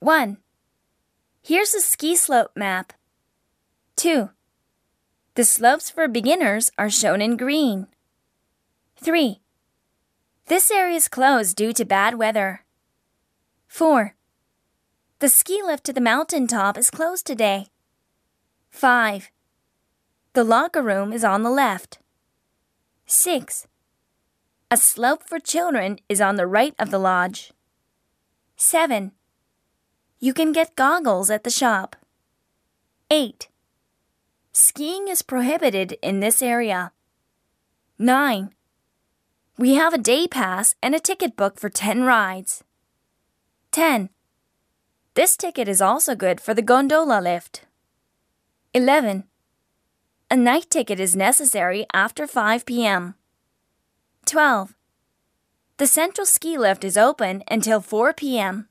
1. Here's a ski slope map. 2. The slopes for beginners are shown in green. 3. This area is closed due to bad weather. 4. The ski lift to the mountaintop is closed today. 5. The locker room is on the left. 6. A slope for children is on the right of the lodge. 7. You can get goggles at the shop. 8. Skiing is prohibited in this area. 9. We have a day pass and a ticket book for 10 rides. 10. This ticket is also good for the gondola lift. 11. A night ticket is necessary after 5 p.m. 12. The central ski lift is open until 4 p.m.